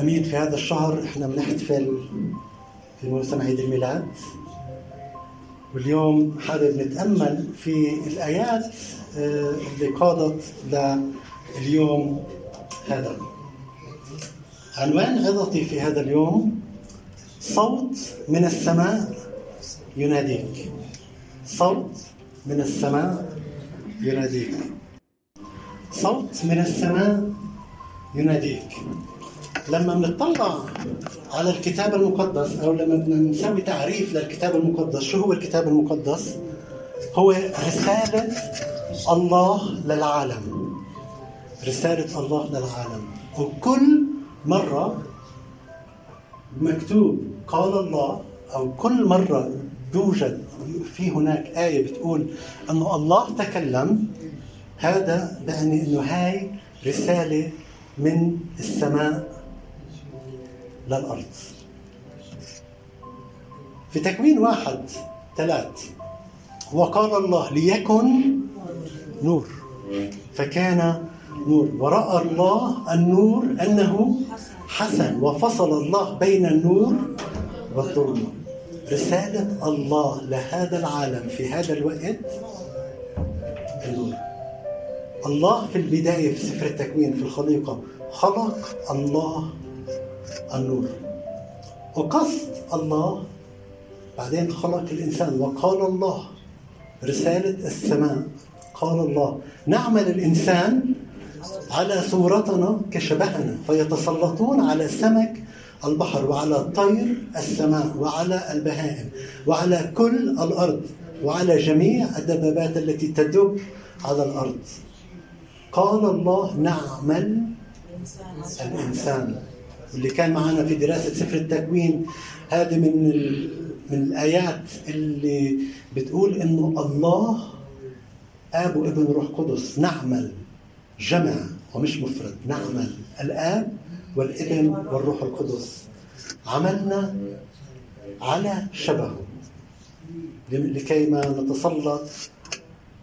أمين، في هذا الشهر إحنا بنحتفل في موسم عيد الميلاد، واليوم حابب نتأمل في الآيات اللي قادت لليوم هذا. عنوان غضتي في هذا اليوم: صوت من السماء يناديك. صوت من السماء يناديك. صوت من السماء يناديك. لما بنطلع على الكتاب المقدس، أو لما بنسوي تعريف للكتاب المقدس، شو هو الكتاب المقدس؟ هو رسالة الله للعالم، رسالة الله للعالم. وكل مرة مكتوب قال الله، أو كل مرة يوجد في هناك آية بتقول أنه الله تكلم، هذا بأنه هاي رسالة من السماء للأرض. في تكوين 1:3 وقال الله ليكن نور فكان نور، ورأى الله النور أنه حسن، وفصل الله بين النور والظلمة. رسالة الله لهذا العالم في هذا الوقت النور. الله في البداية في سفر التكوين في الخليقة خلق الله النور، وقصد الله بعدين خلق الإنسان. وقال الله، رسالة السماء، قال الله نعمل الإنسان على صورتنا كشبهنا، فيتسلطون على سمك البحر وعلى طير السماء وعلى البهائم وعلى كل الأرض وعلى جميع الدبابات التي تدب على الأرض. قال الله نعمل الإنسان. اللي كان معنا في دراسة سفر التكوين، هذه من الآيات اللي بتقول إنه الله آب وابن روح قدس، نعمل جمع ومش مفرد، نعمل الآب والابن والروح القدس، عملنا على شبهه لكي ما نتسلط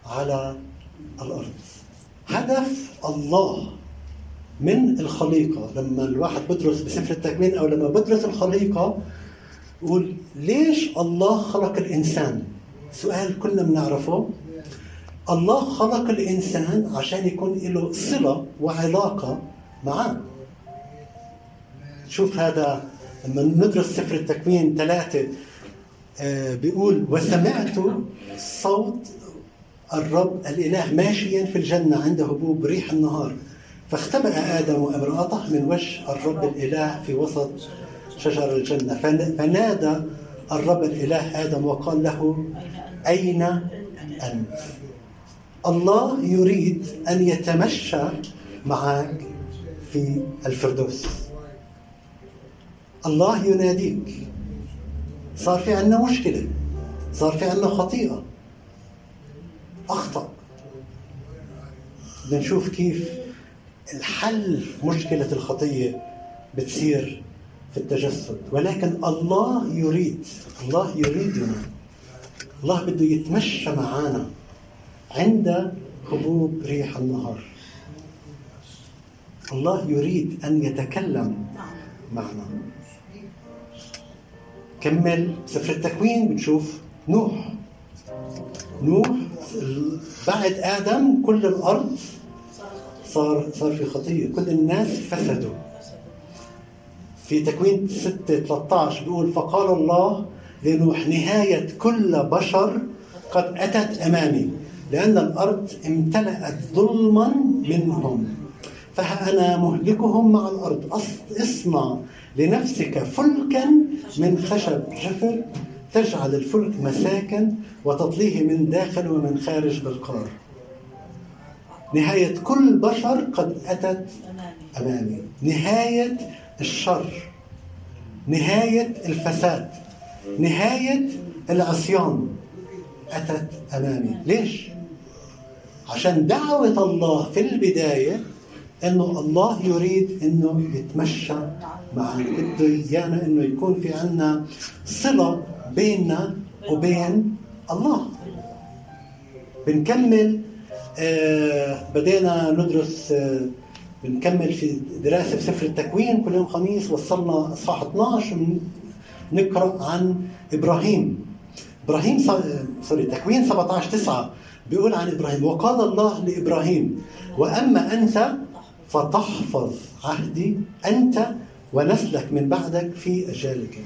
على الأرض. هدف الله من الخليقة، لما الواحد بدرس بسفر التكوين أو لما بدرس الخليقة يقول ليش الله خلق الإنسان؟ سؤال كلنا بنعرفه. الله خلق الإنسان عشان يكون له صلة وعلاقة معه. شوف هذا لما ندرس سفر التكوين 3 بيقول وسمعت صوت الرب الإله ماشيا في الجنة عند هبوب ريح النهار، فاختبأ آدم وامرأته من وجه الرب الإله في وسط شجر الجنة، فنادى الرب الإله آدم وقال له أين أنت؟ الله يريد أن يتمشى معك في الفردوس. الله يناديك. صار في عنا مشكلة، صار في عنا خطيئة، أخطأ، بنشوف كيف الحل. مشكلة الخطية بتصير في التجسد، ولكن الله يريدنا، الله بده يتمشى معانا عند هبوب ريح النهار. الله يريد أن يتكلم معنا. كمل سفر التكوين بنشوف نوح بعد آدم كل الأرض صار في خطيئة، كل الناس فسدوا. في تكوين 6:13 بيقول فقال الله لنوح نهاية كل بشر قد أتت أمامي، لأن الأرض امتلأت ظلما منهم، فأنا مهلكهم مع الأرض. اصنع لنفسك فلكا من خشب جفر، تجعل الفلك مساكن وتطليه من داخل ومن خارج بالقرار. نهاية كل بشر قد أتت أمامي، نهاية الشر، نهاية الفساد، نهاية العصيان أتت أمامي. ليش؟ عشان دعوة الله في البداية أنه الله يريد أنه يتمشى معنا، بده إيانا أنه يكون في عنا صلة بيننا وبين الله. بنكمل بدأنا ندرس بنكمل في دراسة في سفر التكوين كل يوم خميس. وصلنا إصحاح 12 نقرأ عن إبراهيم تكوين 17:9 بيقول عن إبراهيم: وقال الله لإبراهيم وأما أنت فتحفظ عهدي أنت ونسلك من بعدك في أجيالك.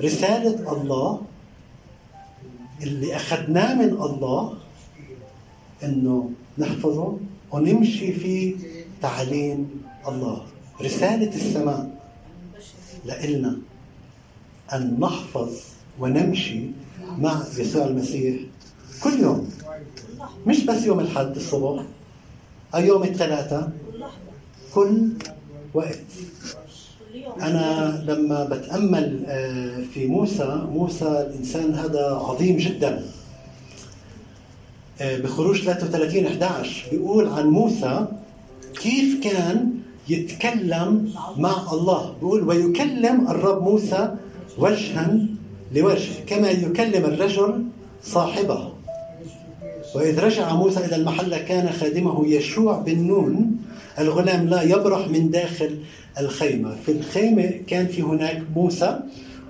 رسالة الله اللي أخذناه من الله أنه نحفظه ونمشي في تعليم الله. رسالة السماء لإلنا أن نحفظ ونمشي مع يسوع المسيح كل يوم، مش بس يوم الأحد الصبح أو يوم الثلاثة، كل وقت. أنا لما بتأمل في موسى الإنسان هذا عظيم جدا. بخروج 33:11 بيقول عن موسى كيف كان يتكلم مع الله. بيقول: ويكلم الرب موسى وجها لوجه كما يكلم الرجل صاحبه. وإذ رجع موسى إلى المحلة كان خادمه يشوع بن نون الغلام لا يبرح من داخل الخيمة. في الخيمة كان في هناك موسى،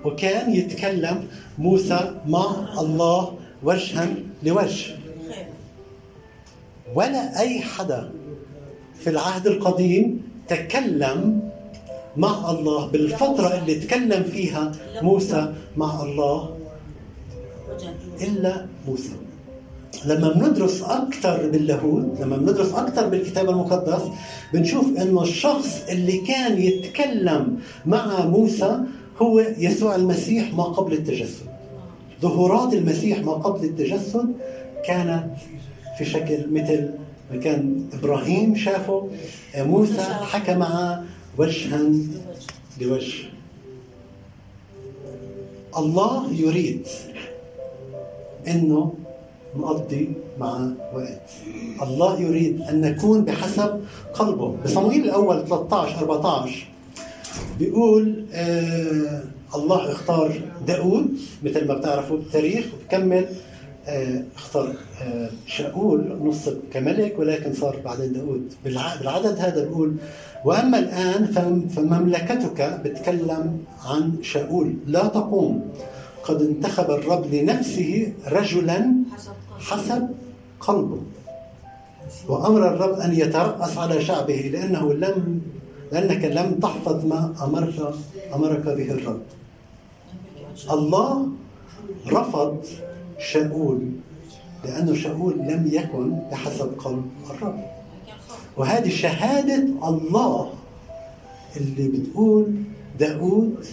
وكان يتكلم موسى مع الله وجها لوجه. ولا أي حدا في العهد القديم تكلم مع الله بالفترة اللي تكلم فيها موسى مع الله إلا موسى. لما بندرس أكثر باللاهوت، لما بندرس أكثر بالكتاب المقدس، بنشوف إنه الشخص اللي كان يتكلم مع موسى هو يسوع المسيح ما قبل التجسد. ظهورات المسيح ما قبل التجسد كانت في شكل مثل ما كان إبراهيم شافه، موسى حكى معه وجها لوجه. الله يريد إنه نقضي مع وقت. الله يريد أن نكون بحسب قلبه. بصموئيل الأول 13-14 بيقول الله اختار داود مثل ما بتعرفوا بالتاريخ، وبكمل اختار شاول نصب كملك، ولكن صار بعدين داود. بالعدد هذا بيقول: وأما الآن فمملكتك، بتكلم عن شاول، لا تقوم، قد انتخب الرب لنفسه رجلا حسب قلبه، وأمر الرب أن يترأس على شعبه لأنك لم تحفظ ما أمرك به الرب. الله رفض شاول لأنه شاول لم يكن بحسب قلب الرب. وهذه شهادة الله اللي بتقول داود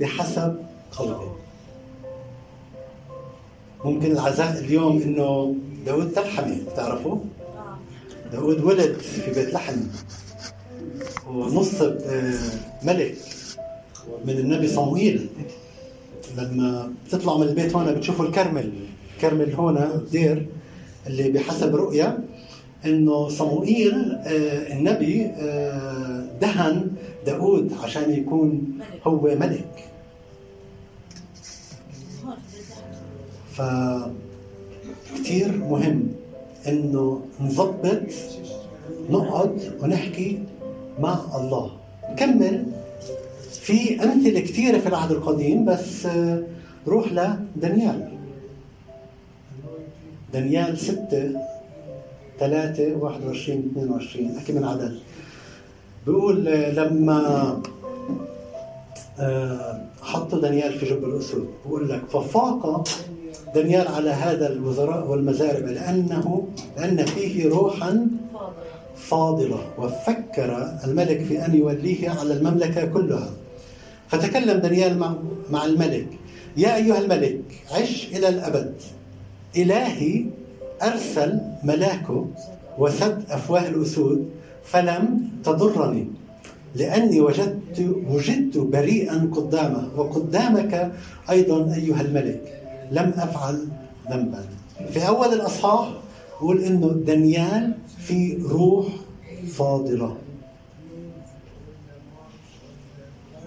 بحسب قلبه. ممكن العزاء اليوم إنه داود تلحمي، بتعرفوا داود ولد في بيت لحم ونصب ملك من النبي صموئيل. لما بتطلع من البيت هنا بتشوفوا الكرمل هنا الدير اللي بحسب رؤية إنه صموئيل النبي دهن داود عشان يكون هو ملك. فكتير مهم إنه نضبط، نقعد ونحكي مع الله. نكمل في أمثلة كتيرة في العهد القديم، بس روح لدانيال 6:3-21-22 أحكي من عدد. بيقول لما حطوا دانيال في جبل الأسود، بيقول لك: ففاق دانيال على هذا الوزراء والمزارب لأن فيه روحا فاضلة، وفكر الملك في أن يوليه على المملكة كلها. فتكلم دانيال مع الملك: يا أيها الملك، عش إلى الأبد، إلهي أرسل ملاكه وسد أفواه الأسود فلم تضرني، لأني وجدت بريئا قدامه، وقدامك أيضا أيها الملك لم أفعل ذنبا. في أول الأصحاح يقول إنه دانيال في روح فاضلة.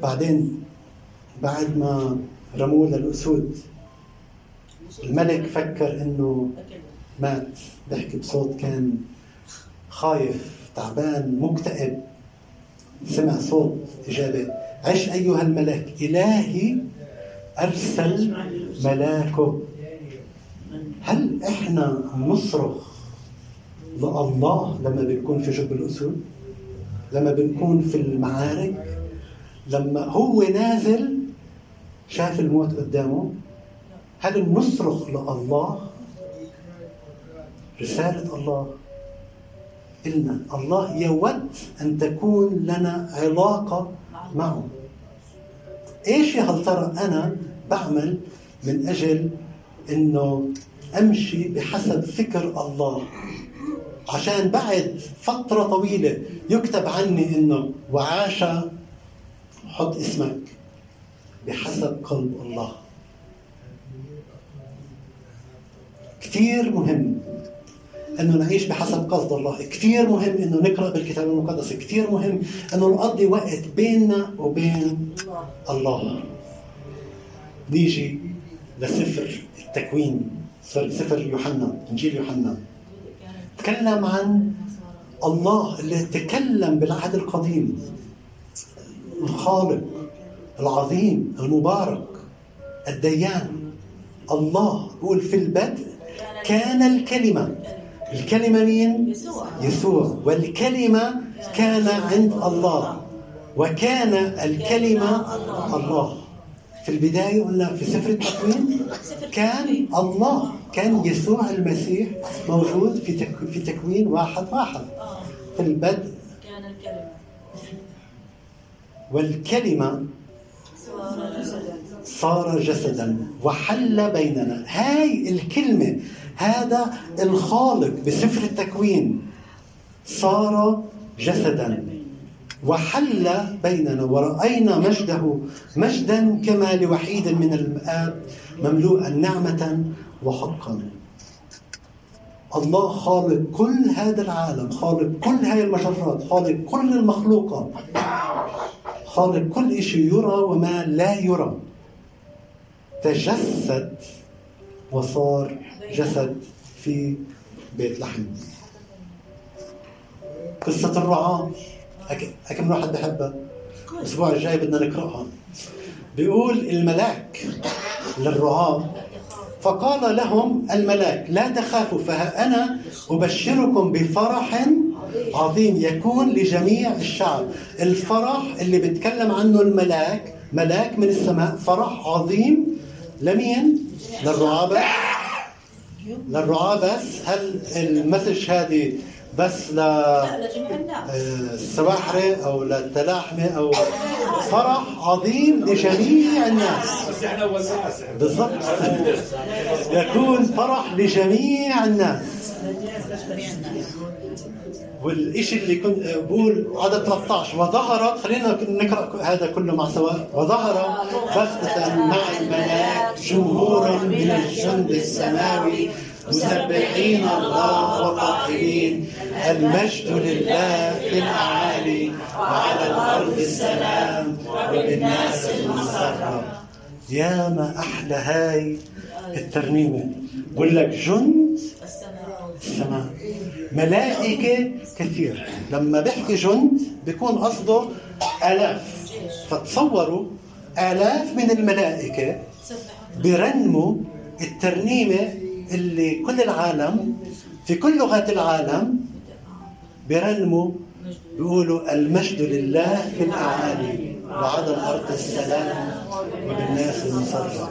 بعدين بعد ما رموه للأسود الملك فكر إنه مات، بحكي بصوت كان خايف تعبان مكتئب، سمع صوت إجابة: عش أيها الملاك، إلهي أرسل ملاكه. هل إحنا نصرخ لله لما بنكون في جب الأسود، لما بنكون في المعارك، لما هو نازل شاف الموت قدامه؟ هل نصرخ لله؟ رسالة الله إلنا، الله يود أن تكون لنا علاقة معه. إيش هل ترى أنا بعمل من أجل إنه أمشي بحسب فكر الله؟ عشان بعد فترة طويلة يكتب عني إنه وعاش، حط اسمك بحسب قلب الله. كتير مهم أنه نعيش بحسب قصد الله، كتير مهم أنه نقرأ بالكتاب المقدس، كتير مهم أنه نقضي وقت بيننا وبين الله. نيجي لسفر التكوين، سفر يوحنا، إنجيل يوحنا تكلم عن الله اللي تكلم بالعهد القديم، الخالق العظيم المبارك الديان. الله يقول: في البدء كان الكلمة. الكلمة مين؟ يسوع. والكلمة كان عند الله، وكان الكلمة الله. في البداية قلنا في سفر التكوين كان الله، كان يسوع المسيح موجود في تكوين 1:1. في البدء كان الكلمة، والكلمة صار جسدا وحل بيننا. هاي الكلمة، هذا الخالق بسفر التكوين صار جسدا وحل بيننا، ورأينا مجده، مجدا كما لوحيد من الآب مملوءا نعمة وحقا. الله خالق كل هذا العالم، خالق كل هاي المجرات، خالق كل المخلوقات، خالق كل شيء يرى وما لا يرى، تجسد وصار جسد في بيت لحم. قصة الرعاة أكم واحد بحبها؟ الأسبوع الجاي بدنا نقرأها. بيقول الملاك للرعاة: فقال لهم الملاك: لا تخافوا، فها أنا أبشركم بفرح عظيم يكون لجميع الشعب. الفرح اللي بتكلم عنه الملاك، ملاك من السماء، فرح عظيم لمين؟ للرعاة بس. هل المسج هذه بس للسباحرة أو للتلاحمة أو فرح عظيم لجميع الناس؟ بالضبط، يكون فرح لجميع الناس. والإشي اللي كنت بقول عدد 13: وظهرت، خلينا نقرأ هذا كله مع سوا. وظهر بغتة مع الملاك جمهور من الجند السماوي مسبحين الله وقائلين: المجد لله في الأعالي، وعلى الأرض السلام وبالناس المسرة. يا ما أحلى هاي الترنيمة. بقول لك جند السماء، ملائكة كثير. لما بيحكي جند بيكون قصده آلاف، فتصوروا آلاف من الملائكة بيرنموا الترنيمة اللي كل العالم في كل لغات العالم بيرنموا، بيقولوا: المجد لله في الأعالي، وعلى الأرض السلام وبالناس المسرة.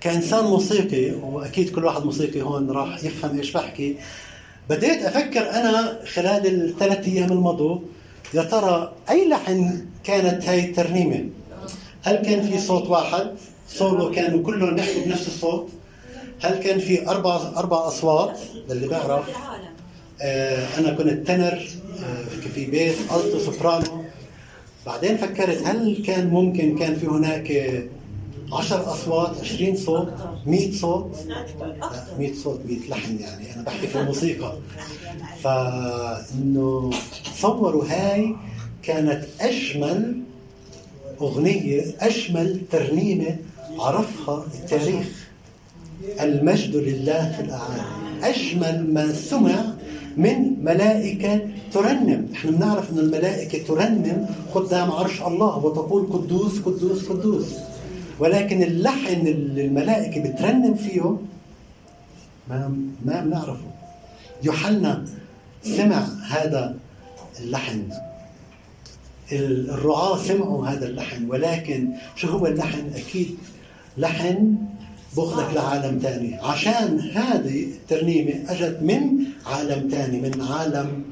كإنسان موسيقي، وأكيد كل واحد موسيقي هون راح يفهم إيش بحكي، بديت أفكر أنا خلال 3 أيام المضوا: يا ترى أي لحن كانت هاي الترنيمة؟ هل كان في صوت واحد صولو كانوا كلهم يحكوا بنفس الصوت؟ هل كان في أربع أصوات؟ للي بعرف أنا كنت تنر في بيت ألتو سوبرانو. بعدين فكرت هل كان ممكن كان في هناك 10 أصوات، 20 صوت، 100 صوت؟ 100 صوت، 100 لحن. يعني أنا بحكي في الموسيقى، فإنه صوروا هاي كانت أجمل أغنية، أجمل ترنيمة عرفها التاريخ. المجد لله في الأعالي، أجمل ما سمع من ملائكة ترنم. نحن بنعرف أن الملائكة ترنم قدام عرش الله وتقول قدوس قدوس قدوس، ولكن اللحن اللي الملائكة بترنم فيه ما بنعرفه. يوحنا سمع هذا اللحن، الرعاة سمعوا هذا اللحن، ولكن شو هو اللحن؟ أكيد لحن بخلك لعالم تاني، عشان هذه الترنيمة أجت من عالم تاني، من عالم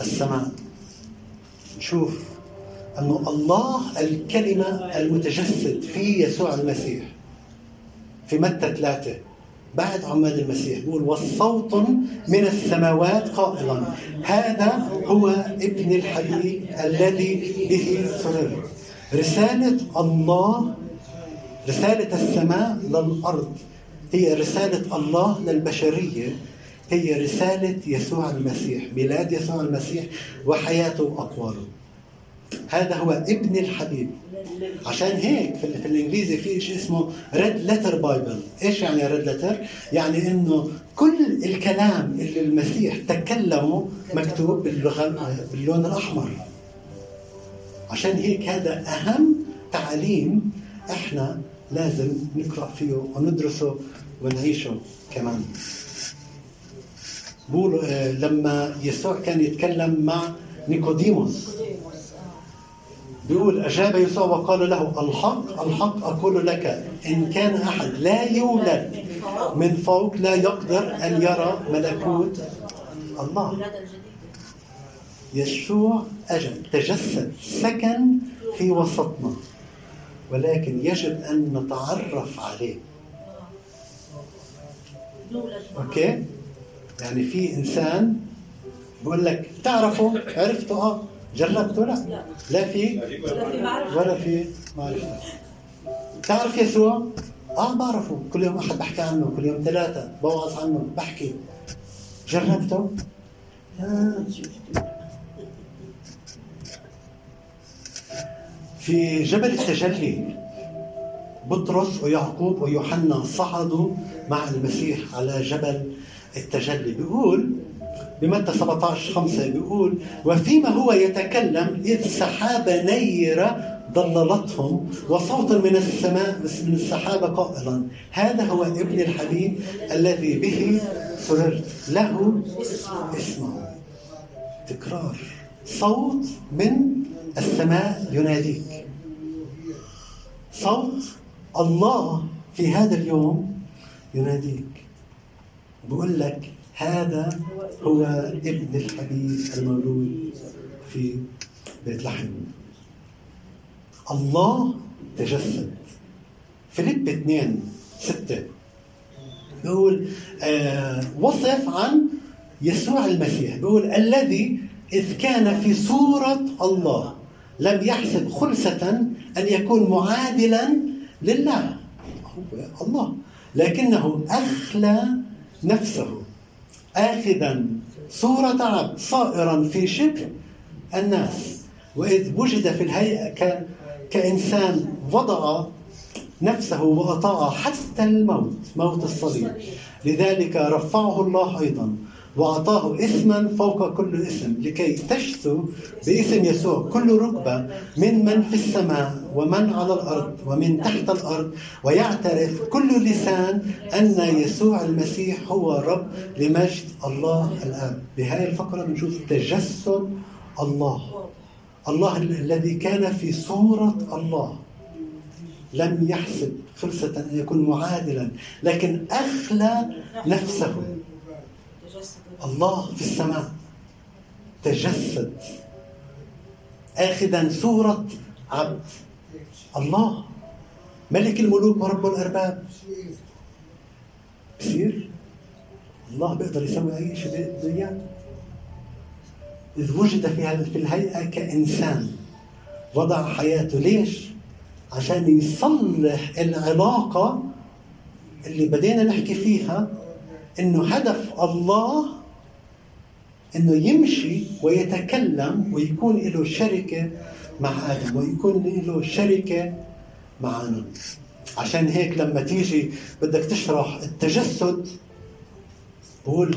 السماء. نشوف أنه الله الكلمة المتجسد في يسوع المسيح في متى 3 بعد عماد المسيح يقول والصوت من السماوات قائلا هذا هو ابن الحبيب الذي به سررت. رسالة الله، رسالة السماء للأرض، هي رسالة الله للبشرية، هي رسالة يسوع المسيح، ميلاد يسوع المسيح وحياته وأقواله. هذا هو ابن الحبيب. عشان هيك في الإنجليزي في شيء اسمه Red Letter Bible. إيش يعني Red Letter؟ يعني إنه كل الكلام اللي المسيح تكلمه مكتوب باللون الأحمر. عشان هيك هذا أهم تعليم إحنا لازم نقرأ فيه وندرسه ونعيشه. كمان بقول لما يسوع كان يتكلم مع نيكوديموس بيقول أجاب يسوع وقال له الحق الحق أقول لك إن كان أحد لا يولد من فوق لا يقدر أن يرى ملكوت الله. يسوع أجل تجسد سكن في وسطنا، ولكن يجب أن نتعرف عليه. أوكي؟ يعني في إنسان بقول لك تعرفه، عرفته، جربته، لا في ولا في معرفة. تعرف يسوع؟ بعرفه، كل يوم أحد بحكي عنه، كل يوم 3 بوعظ عنه، بحكي. جربته؟ في جبل التجلي بطرس ويعقوب ويوحنا صعدوا مع المسيح على جبل التجلي. بيقول بمتى 17:5 بيقول وفيما هو يتكلم إذ سحابة نيرة ضللتهم وصوت من السماء من السحابة قائلا هذا هو ابن الحبيب الذي به سررت له اسمعوا. تكرار صوت من السماء يناديك. صوت الله في هذا اليوم يناديك، بقول لك هذا هو ابن الحبيب المولود في بيت لحم. الله تجسد. فيليب 2:6 بيقول وصف عن يسوع المسيح، بيقول الذي إذ كان في صورة الله لم يحسب خلسة أن يكون معادلا لله، هو الله، لكنه أخلى نفسه آخذا صورة عبد صائرا في شبه الناس، وإذ وجد في الهيئة كإنسان وضع نفسه وأطاع حتى الموت، موت الصليب، لذلك رفعه الله أيضا وأعطاه اسما فوق كل اسم لكي تشثو باسم يسوع كل ركبة من في السماء ومن على الأرض ومن تحت الأرض، ويعترف كل لسان أن يسوع المسيح هو رب لمجد الله الآب. بهذه الفقرة بنشوف تجسد الله الذي كان في صورة الله لم يحسب خلسة أن يكون معادلا لكن أخلى نفسه. الله في السماء تجسد آخذا صورة عبد. الله ملك الملوك ورب الأرباب. بصير الله بيقدر يسوي أي شيء بده إياه. إذ وجد في الهيئة كإنسان وضع حياته. ليش؟ عشان يصلح العلاقة اللي بدينا نحكي فيها، إنه هدف الله إنه يمشي ويتكلم ويكون له شركة مع آدم ويكون له شركة معنا. عشان هيك لما تيجي بدك تشرح التجسد بقول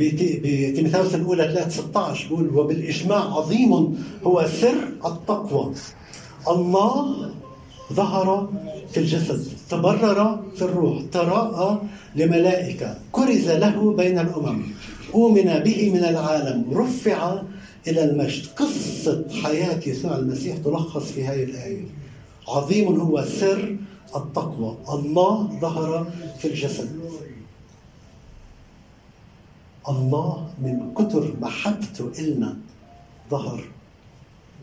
بتيموثاوس الأولى 3:16 يقول وبالإجماع عظيم هو سر التقوى، الله ظهر في الجسد، تبرر في الروح، تراءى لملائكة، كرز له بين الأمم، أؤمن به من العالم، رفع إلى المجد. قصة حياة يسوع المسيح تلخص في هذه الآية. عظيم هو سر التقوى، الله ظهر في الجسد. الله من كتر محبته إلنا ظهر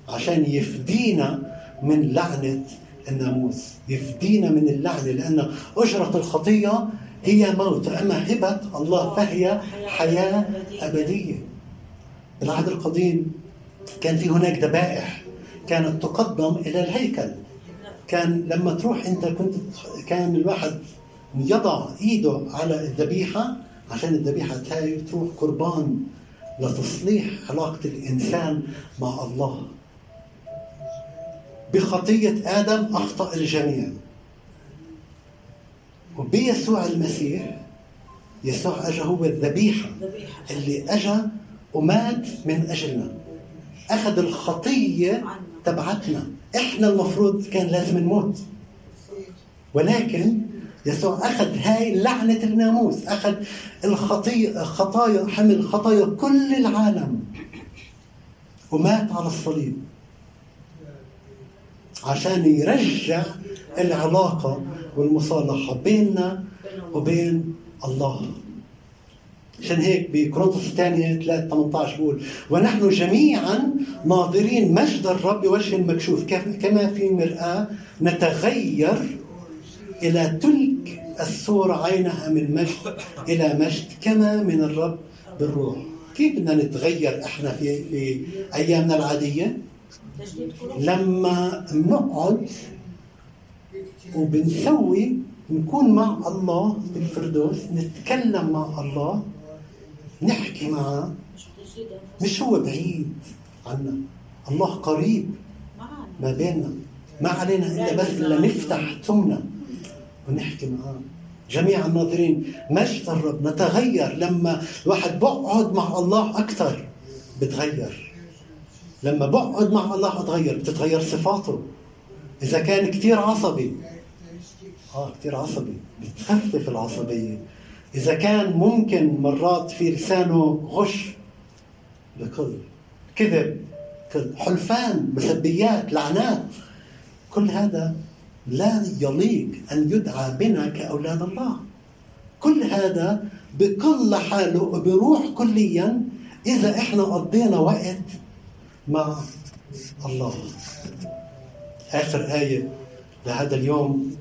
عشان يفدينا من لعنة الناموس، يفدينا من اللعنة، لأن أجرة الخطية هي موت، أما هبة الله فهي حياة أبدية. بالعهد القديم كان في هناك ذبائح كانت تقدم إلى الهيكل، كان لما تروح أنت كان الواحد يضع إيده على الذبيحة عشان الذبيحة هاي تروح قربان لتصليح علاقة الإنسان مع الله. بخطية آدم أخطأ الجميع، وبيسوع المسيح يسوع أجا هو الذبيحة اللي أجا ومات من أجلنا، أخذ الخطية تبعتنا. إحنا المفروض كان لازم نموت، ولكن يسوع أخذ هاي لعنة الناموس، أخذ الخطايا، حمل خطايا كل العالم ومات على الصليب عشان يرجع العلاقة والمصالحة بيننا وبين الله. عشان هيك بكورنثوس الثانية 3:18 بيقول ونحن جميعا ناظرين مجد الرب وجه المكشوف كما في مرآة نتغير إلى تلك الصورة عينها من مجد إلى مجد كما من الرب بالروح. كيف بدنا نتغير إحنا في أيامنا العادية؟ لما نقعد وبنسوي نكون مع الله بالفردوس، نتكلم مع الله، نحكي معه، مش هو بعيد عنا، الله قريب ما بيننا، ما علينا إلا بس إلا نفتح تمنا ونحكي معاه. جميع الناظرين مجد الرب، نتغير لما الواحد بقعد مع الله أكثر، بتغير لما بقعد مع الله، أتغير، بتتغير صفاته. إذا كان كتير عصبي كتير عصبي بتخفف العصبية. إذا كان ممكن مرات في لسانه غش، بقل، كذب، حلفان، مسبيات، لعنات، كل هذا لا يليق أن يدعى بنا كأولاد الله. كل هذا بكل حاله وبروح كليا إذا إحنا قضينا وقت مع الله. آخر آية لهذا اليوم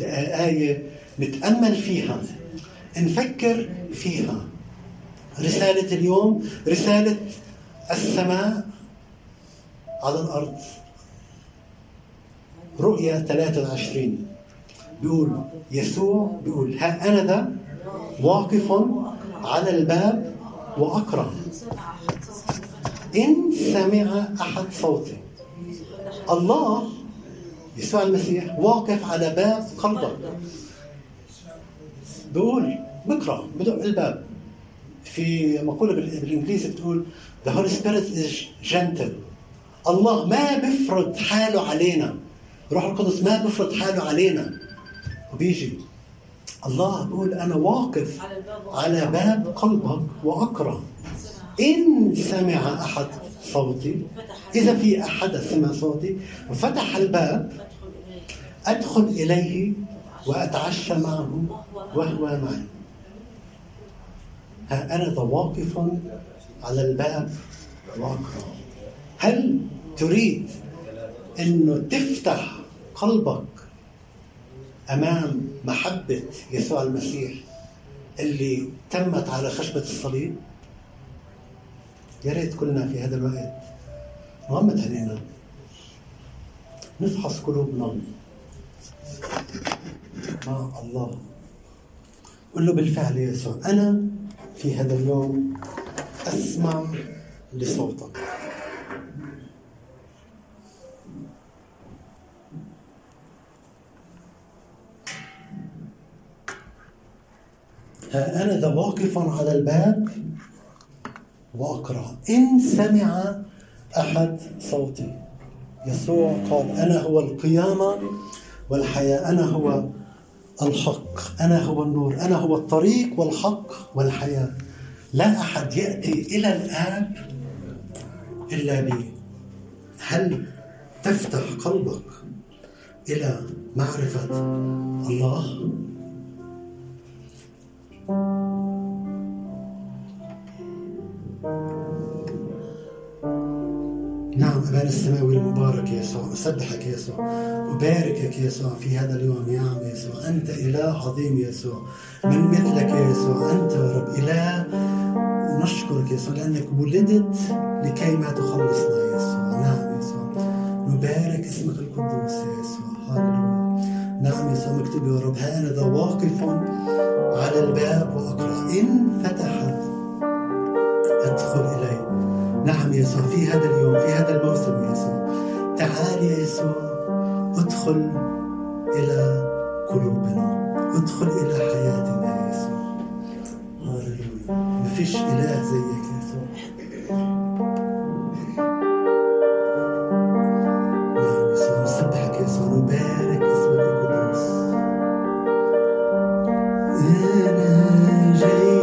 آية نتأمل فيها، نفكر فيها. رسالة اليوم رسالة السماء على الأرض، رؤيا 23 بيقول يسوع بيقول ها أنا ذا واقف على الباب وأقرأ، إن سمع أحد صوتي. الله يسوع المسيح واقف على باب قلبك، بيقول بقرأ، بدق الباب. في مقولة بالإنجليزي بتقول The Holy Spirit is gentle. الله ما بفرض حاله علينا، روح القدس ما بفرض حاله علينا وبيجي. الله بيقول أنا واقف على باب قلبك وأقرأ، إن سمع أحد صوتي. إذا في أحد سمع صوتي وفتح الباب أدخل إليه وأتعشى معه وهو معي. ها أنا واقف على الباب وأقرأ. هل تريد أنه تفتح قلبك أمام محبة يسوع المسيح اللي تمت على خشبة الصليب؟ يا ريت كلنا في هذا الوقت مهمة علينا نفحص قلوبنا مع الله. قل له بالفعل يا يسوع أنا في هذا اليوم أسمع لصوتك. ها أنا ذا واقف على الباب واقرع إن سمع أحد صوتي. يسوع قال أنا هو القيامة والحياة، أنا هو الحق، أنا هو النور، أنا هو الطريق والحق والحياة، لا أحد يأتي إلى الآب إلا بي. هل تفتح قلبك إلى معرفة الله؟ نعم أبانا السماوي المبارك يا يسوع، أسبحك يا يسوع، أباركك يا يسوع في هذا اليوم. يا عم يسوع أنت إله عظيم يا يسوع، من مثلك يا يسوع أنت يا رب إله. نشكرك يا يسوع لأنك ولدت لكي ما تخلصنا يا يسوع. نعم يا يسوع نبارك اسمك القدوس يا يسوع. هاللويا. نعم يا يسوع مكتوب يا رب ها أنا ذا واقف على الباب وأقرأ، إن فتحت أدخل إليه. نعم يا يسوع في هذا اليوم في هذا الموسم يا يسوع تعال يا يسوع ادخل إلى قلوبنا، ادخل إلى حياتنا يا يسوع. هاللويا. مفيش إله زيك يا يسوع. نعم يا يسوع نسبحك يا يسوع نبارك اسمك القدوس. أنا جاي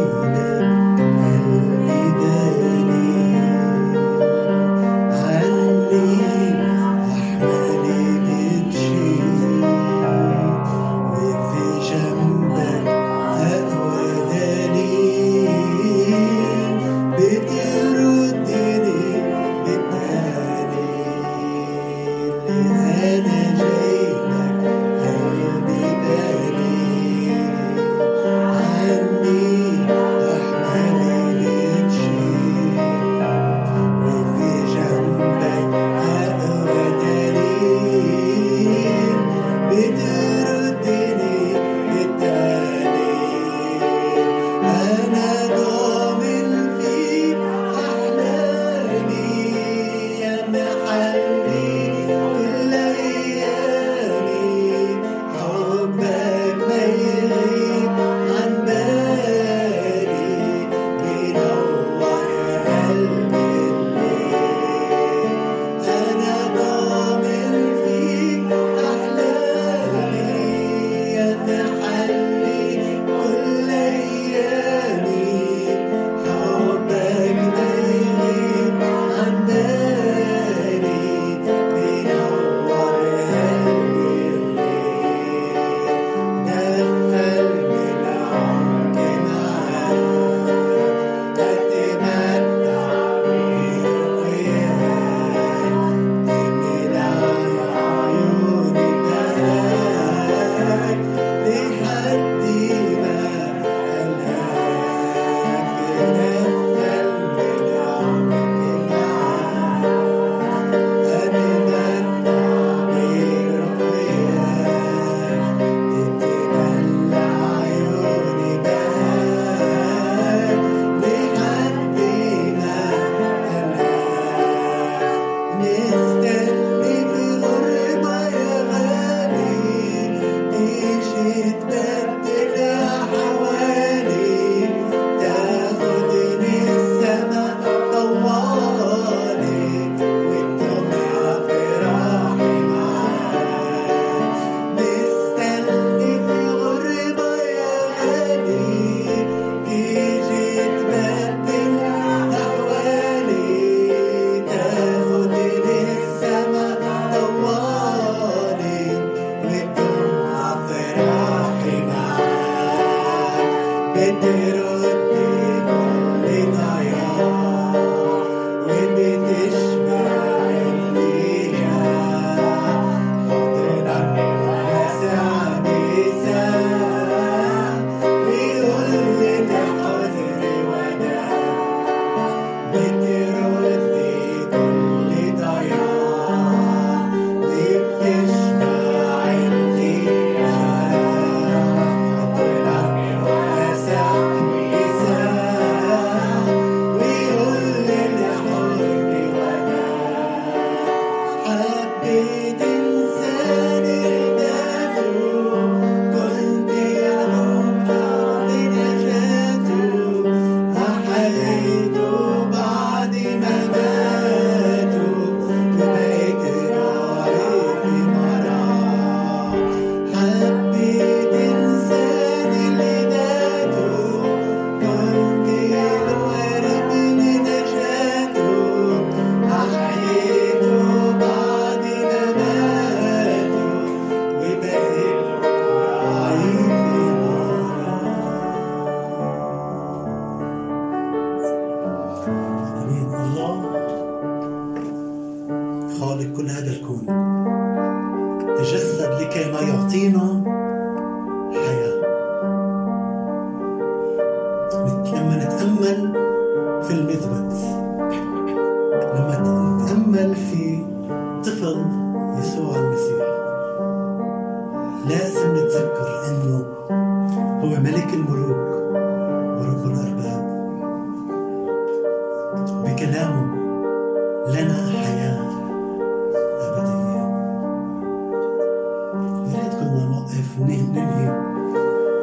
تجسد لكي ما يعطينا حياة. لما نتأمل في المثبت، لما نتأمل في طفل يسوع المسيح، لازم نتذكر أنه هو ملك الملوك ورب الأرباب، بكلامه لنا حياة أبدية. نريد كنا نوقف وننهي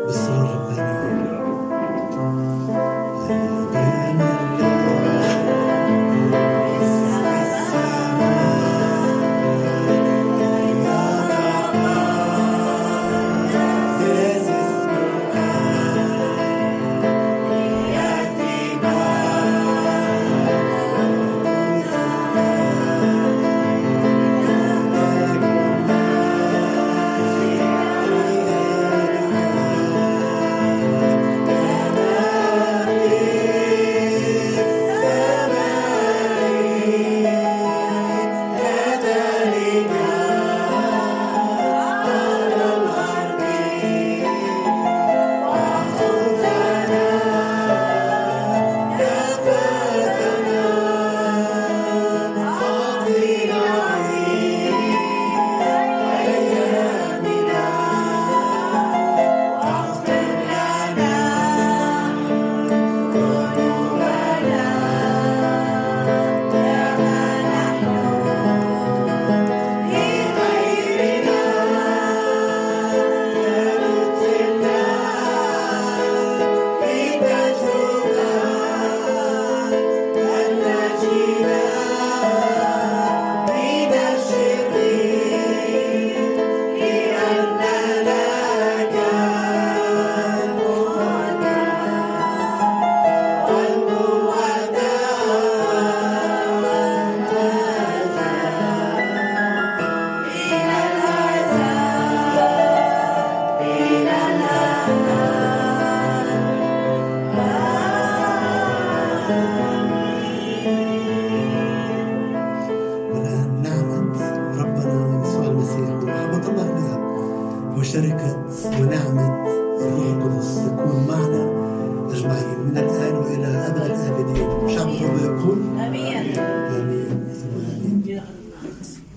بالصلاة الربانية. من الآن وإلى أبد الآبدين. شعب الرب يقول آمين.